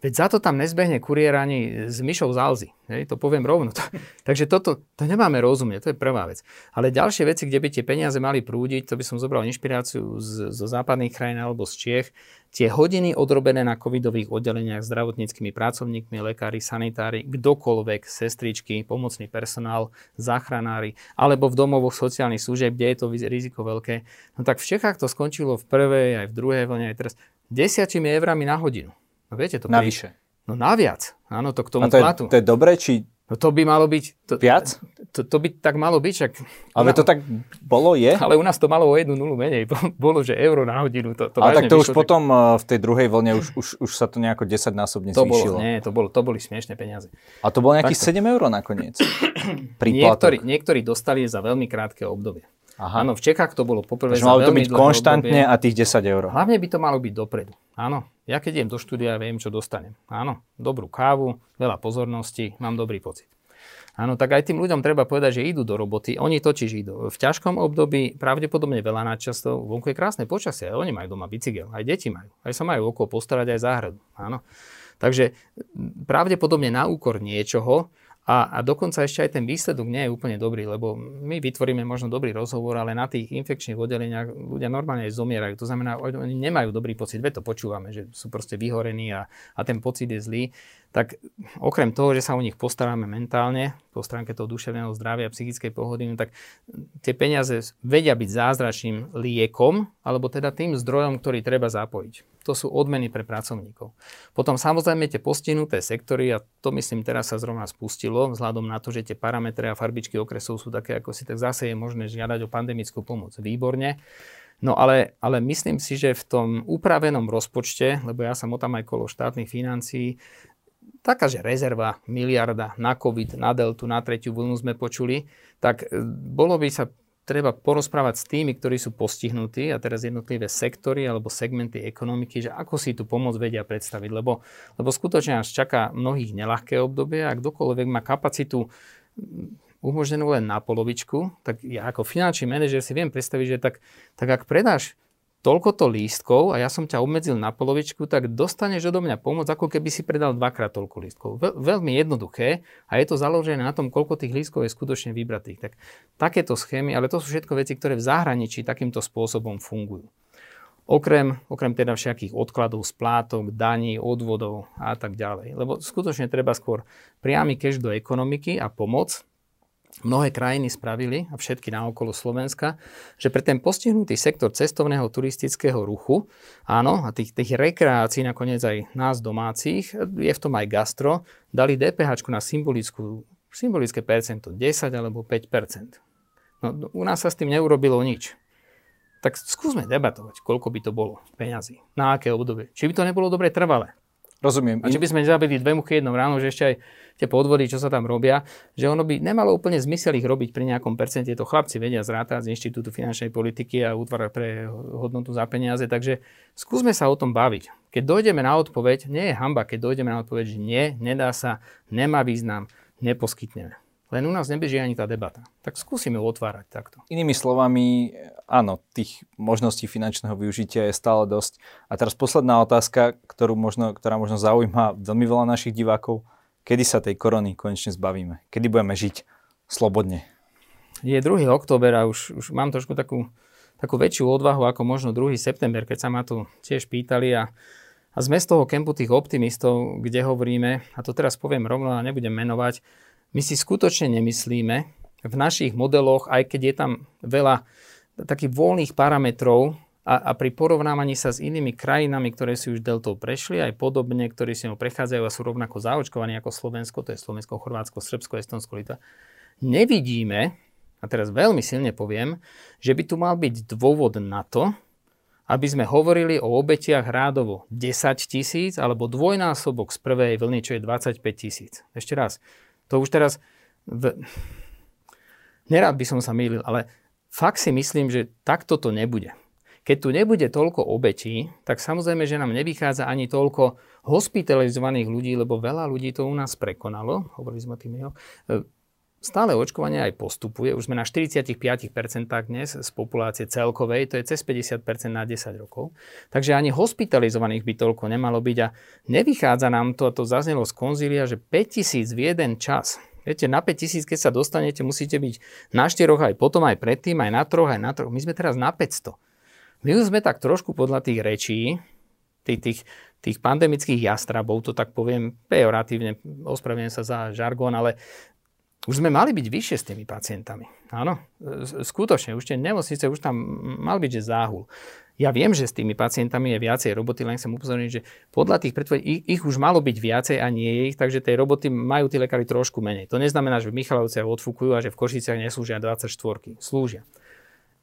Veď za to tam nezbehne kuriér ani s myšou z Alzy. Hej, to poviem rovno. To, takže toto, to nemáme rozumne, to je prvá vec. Ale ďalšie veci, kde by tie peniaze mali prúdiť, to by som zobral inšpiráciu z, zo západných krajín alebo z Čiech. Tie hodiny odrobené na covidových oddeleniach zdravotníckymi pracovníkmi, lekári, sanitári, kdokoľvek, sestričky, pomocný personál, záchranári, alebo v domovoch sociálnych služieb, kde je to riziko veľké. No tak v Čechách to skončilo v prvej, aj v druhej vlne, aj teraz desiatimi eurami na hodinu. No viete, to navyše. Pri... No naviac. Áno, to k tomu platu. To, to je dobre, či... No to by malo byť... To, viac? To, to by tak malo byť, čak... Ale na... to tak bolo, je? Ale u nás to malo o jednu nulu menej. Bolo, že euro na hodinu. To, to ale tak to už tak... potom v tej druhej vlne už, už, už sa to nejako desaťnásobne to zvýšilo. Bolo, nie, to, bolo, to boli smiešné peniaze. A to bolo nejakých sedem eur nakoniec. Niektorí, niektorí dostali za veľmi krátke obdobie. Aha. Áno, v Čechách to bolo poprvé za veľmi dlhé obdobie. Malo to byť konštantne a tých desať eur. Hlavne by to malo byť dopredu. Áno, ja keď idem do štúdia, viem, čo dostanem. Áno, dobrú kávu, veľa pozornosti, mám dobrý pocit. Áno, tak aj tým ľuďom treba povedať, že idú do roboty. Oni totiž idú v ťažkom období, pravdepodobne veľa nadčasov. Vonku je krásne počasie, aj oni majú doma bicykel, aj deti majú. Aj sa majú okolo postarať, aj záhradu. Áno. Takže pravdepodobne na úkor niečoho. A, a dokonca ešte aj ten výsledok nie je úplne dobrý, lebo my vytvoríme možno dobrý rozhovor, ale na tých infekčných oddeleniach ľudia normálne aj zomierajú. To znamená, oni nemajú dobrý pocit, veď to počúvame, že sú proste vyhorení a, a ten pocit je zlý. Tak okrem toho, že sa o nich postaráme mentálne, po stránke toho duševného zdravia a psychickej pohody, tak tie peniaze vedia byť zázračným liekom, alebo teda tým zdrojom, ktorý treba zapojiť. To sú odmeny pre pracovníkov. Potom samozrejme tie postihnuté sektory, a to myslím teraz sa zrovna spustilo, vzhľadom na to, že tie parametre a farbičky okresov sú také, ako si tak zase je možné žiadať o pandemickú pomoc. Výborne. No ale, ale myslím si, že v tom upravenom rozpočte, lebo ja sa motám aj kolo štátnych financií, takáže rezerva, miliarda na COVID, na deltu, na tretiu vlnu sme počuli, tak bolo by sa treba porozprávať s tými, ktorí sú postihnutí a teraz jednotlivé sektory alebo segmenty ekonomiky, že ako si tú pomoc vedia predstaviť, lebo, lebo skutočne nás čaká mnohých neľahké obdobie a kdokoľvek má kapacitu umožnenú len na polovičku, tak ja ako finančný manažer si viem predstaviť, že tak, tak ak predáš toľkoto lístkov a ja som ťa obmedzil na polovičku, tak dostaneš odo mňa pomoc, ako keby si predal dvakrát toľko lístkov. Ve- veľmi jednoduché a je to založené na tom, koľko tých lístkov je skutočne vybratých. Tak, takéto schémy, ale to sú všetko veci, ktoré v zahraničí takýmto spôsobom fungujú. Okrem, okrem teda všakých odkladov, splátok, daní, odvodov a tak ďalej. Lebo skutočne treba skôr priamy cash do ekonomiky a pomoc. Mnohé krajiny spravili, a všetky naokolo Slovenska, že pre ten postihnutý sektor cestovného turistického ruchu, áno, a tých, tých rekreácií, nakoniec aj nás domácich, je v tom aj gastro, dali DPHčku na symbolickú, symbolické percento, desať alebo päť percent. No, u nás sa s tým neurobilo nič. Tak skúsme debatovať, koľko by to bolo peňazí, na aké obdobie, či by to nebolo dobre trvalé. Rozumiem. A či by sme nezabili dve muchy jednom ráno, že ešte aj tie podvody, čo sa tam robia, že ono by nemalo úplne zmysel ich robiť pri nejakom percente. To chlapci vedia zrátať z Inštitútu finančnej politiky a útvar pre hodnotu za peniaze. Takže skúsme sa o tom baviť. Keď dojdeme na odpoveď, nie je hanba, keď dojdeme na odpoveď, že nie, nedá sa, nemá význam, neposkytneme. Len u nás nebeží ani tá debata. Tak skúsime ju otvárať takto. Inými slovami, áno, tých možností finančného využitia je stále dosť. A teraz posledná otázka, ktorú možno, ktorá možno zaujíma veľmi veľa našich divákov. Kedy sa tej korony konečne zbavíme? Kedy budeme žiť slobodne? Je druhého október a už, už mám trošku takú, takú väčšiu odvahu ako možno druhého september, keď sa ma tu tiež pýtali a a sme z toho kempu tých optimistov, kde hovoríme, a to teraz poviem rovno a nebudem menovať, my si skutočne nemyslíme, v našich modeloch, aj keď je tam veľa takých voľných parametrov a, a pri porovnávaní sa s inými krajinami, ktoré si už deltou prešli, aj podobne, ktorí si ho prechádzajú a sú rovnako zaočkovaní ako Slovensko, to je Slovensko, Chorvátsko, Srbsko, Estonsko, Litva, nevidíme, a teraz veľmi silne poviem, že by tu mal byť dôvod na to, aby sme hovorili o obetiach rádovo desať tisíc alebo dvojnásobok z prvej vlny, čo je dvadsaťpäť tisíc. Ešte raz, to už teraz... V... Nerád by som sa mýlil, ale fakt si myslím, že takto to nebude. Keď tu nebude toľko obetí, tak samozrejme, že nám nevychádza ani toľko hospitalizovaných ľudí, lebo veľa ľudí to u nás prekonalo. Hovorili sme tým jeho... Stále očkovanie aj postupuje. Už sme na štyridsaťpäť percent dnes z populácie celkovej, to je cez päťdesiat percent na desať rokov. Takže ani hospitalizovaných by toľko nemalo byť a nevychádza nám to, a to zaznelo z konzília, že päťtisíc v jeden čas. Viete, na päťtisíc, keď sa dostanete, musíte byť na štyroch aj potom, aj predtým, aj na troch, aj na troch. My sme teraz na päťsto. My sme tak trošku podľa tých rečí, tých, tých, tých pandemických jastrabov, to tak poviem pejoratívne, ospravedlňujem sa za žargón, ale už sme mali byť vyššie s tými pacientami. Áno, skutočne, už tie nemocnice, už tam mal byť, že záhul. Ja viem, že s tými pacientami je viacej roboty, len chcem upozorniť, že podľa tých predpovedí ich, ich už malo byť viacej a nie je ich, takže tej roboty majú tí lekári trošku menej. To neznamená, že v Michalovciach odfúkujú a že v Košiciach neslúžia dvadsaťštvorky. Slúžia.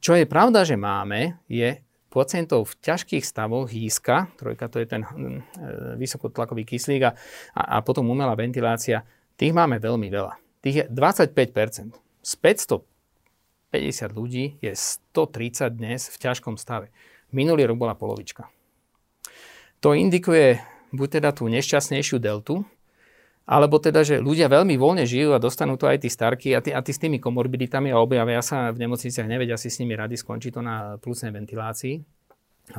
Čo je pravda, že máme, je pacientov v ťažkých stavoch hýska, trojka to je ten vysokotlakový kyslík a, a potom umelá ventilácia, tých máme veľmi veľa. Tých je dvadsaťpäť percent. Z päťstopäťdesiat ľudí je stotridsať dnes v ťažkom stave. Minulý rok bola polovička. To indikuje buď teda tú nešťastnejšiu deltu, alebo teda, že ľudia veľmi voľne žijú a dostanú to aj tí starky a tí, a tí s tými komorbiditami a objavia sa v nemocniciach, nevedia si s nimi rady, skončí to na plúcnej ventilácii.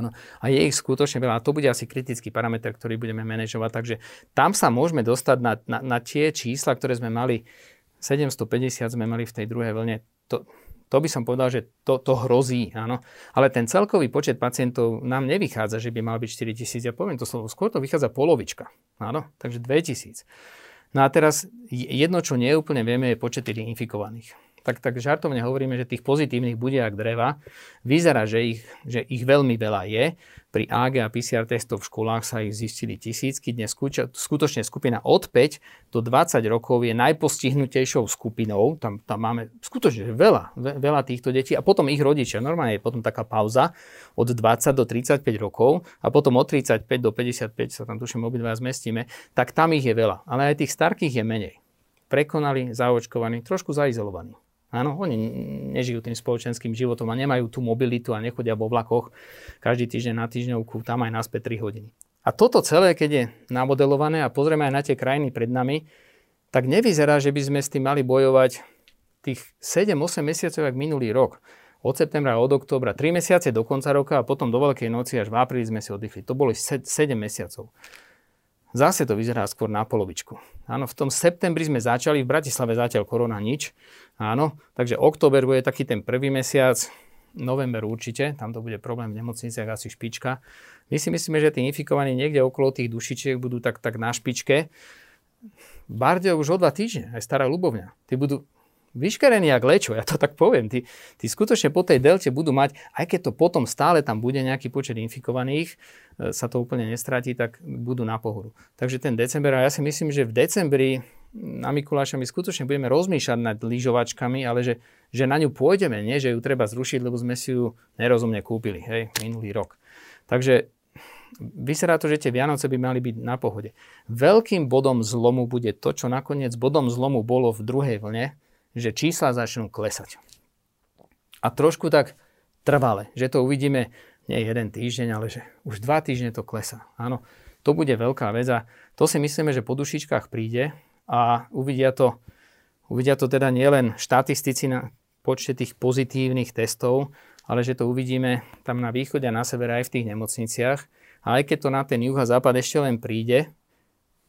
Ano. A je ich skutočne veľa. A to bude asi kritický parameter, ktorý budeme manažovať. Takže tam sa môžeme dostať na, na, na tie čísla, ktoré sme mali. sedemstopäťdesiat sme mali v tej druhej vlne. To, to by som povedal, že to, to hrozí. Áno. Ale ten celkový počet pacientov nám nevychádza, že by mal byť štyritisíc. Ja poviem to slovo. Skôr to vychádza polovička. Áno. Takže dvetisíc. No a teraz jedno, čo nie úplne vieme, je počet tých infikovaných. Tak, tak žartovne hovoríme, že tých pozitívnych bude jak dreva. Vyzerá, že ich, že ich veľmi veľa je. Pri á gé a pé cé er testov v školách sa ich zistili tisícky. Dnes skutočne skupina od päť do dvadsať rokov je najpostihnutejšou skupinou. Tam, tam máme skutočne veľa, veľa týchto detí. A potom ich rodičia. Normálne je potom taká pauza od dvadsať do tridsaťpäť rokov a potom od tridsaťpäť do päťdesiatpäť, sa tam tuším obidva zmestíme, tak tam ich je veľa. Ale aj tých starkých je menej. Prekonali, zaočkovaní, trošku zaizolovaní. Áno, oni nežijú tým spoločenským životom a nemajú tú mobilitu a nechodia vo vlakoch každý týždeň na týždňovku, tam aj naspäť tri hodiny. A toto celé, keď je namodelované a pozrieme aj na tie krajiny pred nami, tak nevyzerá, že by sme s tým mali bojovať tých sedem až osem mesiacov, jak minulý rok. Od septembra a od októbra, tri mesiace do konca roka a potom do Veľkej noci až v apríli sme si oddychli. To boli sedem mesiacov. Zase to vyzerá skôr na polovičku. Áno, v tom septembri sme začali, v Bratislave zatiaľ korona nič. Áno, takže október bude taký ten prvý mesiac, november určite, tam to bude problém v nemocniciach, asi špička. My si myslíme, že tí infikovaní niekde okolo tých dušičiek budú tak, tak na špičke. Bardejov už o dva týždne, aj Stará Ľubovňa. Tí budú vyškerení jak lečo, ja to tak poviem. Tí, tí skutočne po tej delte budú mať, aj keď to potom stále tam bude nejaký počet infikovaných, sa to úplne nestratí, tak budú na pohoru. Takže ten december, a ja si myslím, že v decembri na Mikuláša my skutočne budeme rozmýšľať nad lyžovačkami, ale že, že na ňu pôjdeme, nie že ju treba zrušiť, lebo sme si ju nerozumne kúpili, hej, minulý rok. Takže vyzerá to, že tie Vianoce by mali byť na pohode. Veľkým bodom zlomu bude to, čo nakoniec bodom zlomu bolo v druhej vlne, že čísla začnú klesať. A trošku tak trvale, že to uvidíme nie jeden týždeň, ale že už dva týždne to klesá. Áno, to bude veľká vec a to si myslíme, že po dušičkách príde a uvidia to, uvidia to teda nielen štatistici na počte tých pozitívnych testov, ale že to uvidíme tam na východe a na severe aj v tých nemocniciach. A aj keď to na ten juh a západ ešte len príde,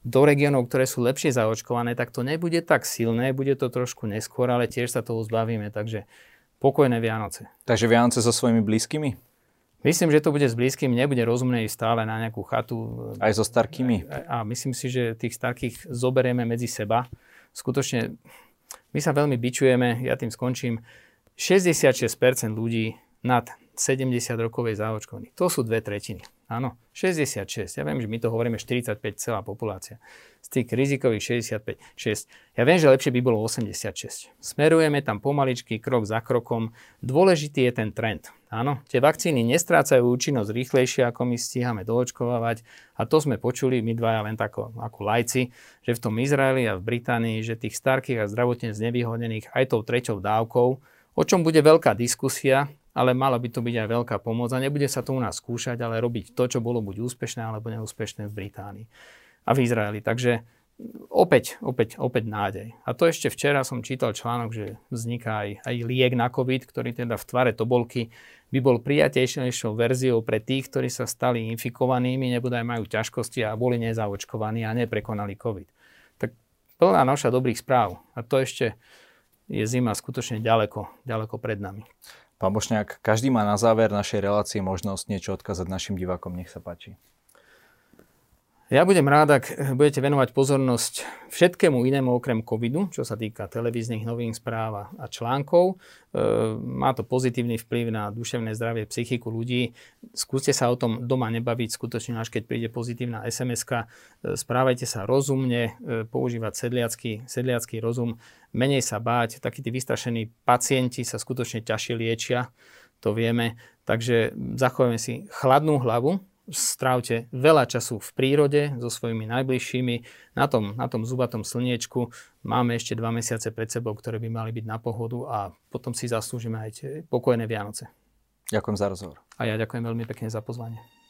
do regiónov, ktoré sú lepšie zaočkované, tak to nebude tak silné, bude to trošku neskôr, ale tiež sa toho zbavíme. Takže pokojné Vianoce. Takže Vianoce so svojimi blízkymi? Myslím, že to bude s blízkym, nebude rozumné ísť stále na nejakú chatu. Aj so starkými. A myslím si, že tých starkých zoberieme medzi seba. Skutočne, my sa veľmi bičujeme, ja tým skončím, šesťdesiatšesť percent ľudí nad sedemdesiat rokov je zaočkovaných. To sú dve tretiny. Áno, šesťdesiatšesť. Ja viem, že my to hovoríme štyridsaťpäť celá populácia. Z tých rizikových šesťdesiatpäť, šesť. Ja viem, že lepšie by bolo osemdesiatšesť. Smerujeme tam pomaličky, krok za krokom. Dôležitý je ten trend. Áno, tie vakcíny nestrácajú účinnosť rýchlejšie, ako my stíhame doočkovávať. A to sme počuli my dvaja len tako, ako lajci, že v tom Izraeli a v Británii, že tých starkých a zdravotne znevýhodnených aj tou treťou dávkou, o čom bude veľká diskusia, ale mala by to byť aj veľká pomoc a nebude sa to u nás skúšať, ale robiť to, čo bolo buď úspešné alebo neúspešné v Británii a v Izraeli. Takže opäť, opäť, opäť nádej. A to ešte včera som čítal článok, že vzniká aj, aj liek na COVID, ktorý teda v tvare tobolky by bol prijatejšou verziou pre tých, ktorí sa stali infikovanými, nebodaj majú ťažkosti a boli nezaočkovaní a neprekonali COVID. Tak plná noša dobrých správ a to ešte je zima skutočne ďaleko, ďaleko pred nami. Pán Bošňák, každý má na záver našej relácie možnosť niečo odkázať našim divákom. Nech sa páči. Ja budem rád, ak budete venovať pozornosť všetkému inému okrem covidu, čo sa týka televíznych novín, správ a článkov. E, má to pozitívny vplyv na duševné zdravie, psychiku ľudí. Skúste sa o tom doma nebaviť, skutočne až keď príde pozitívna es em eska. E, správajte sa rozumne, e, používať sedliacky, sedliacky rozum. Menej sa báť, takí tí vystrašení pacienti sa skutočne ťažšie liečia, to vieme. Takže zachovajme si chladnú hlavu, strávte veľa času v prírode so svojimi najbližšími, na tom, na tom zubatom slniečku. Máme ešte dva mesiace pred sebou, ktoré by mali byť na pohodu a potom si zaslúžime aj pokojné Vianoce. Ďakujem za rozhovor. A ja ďakujem veľmi pekne za pozvanie.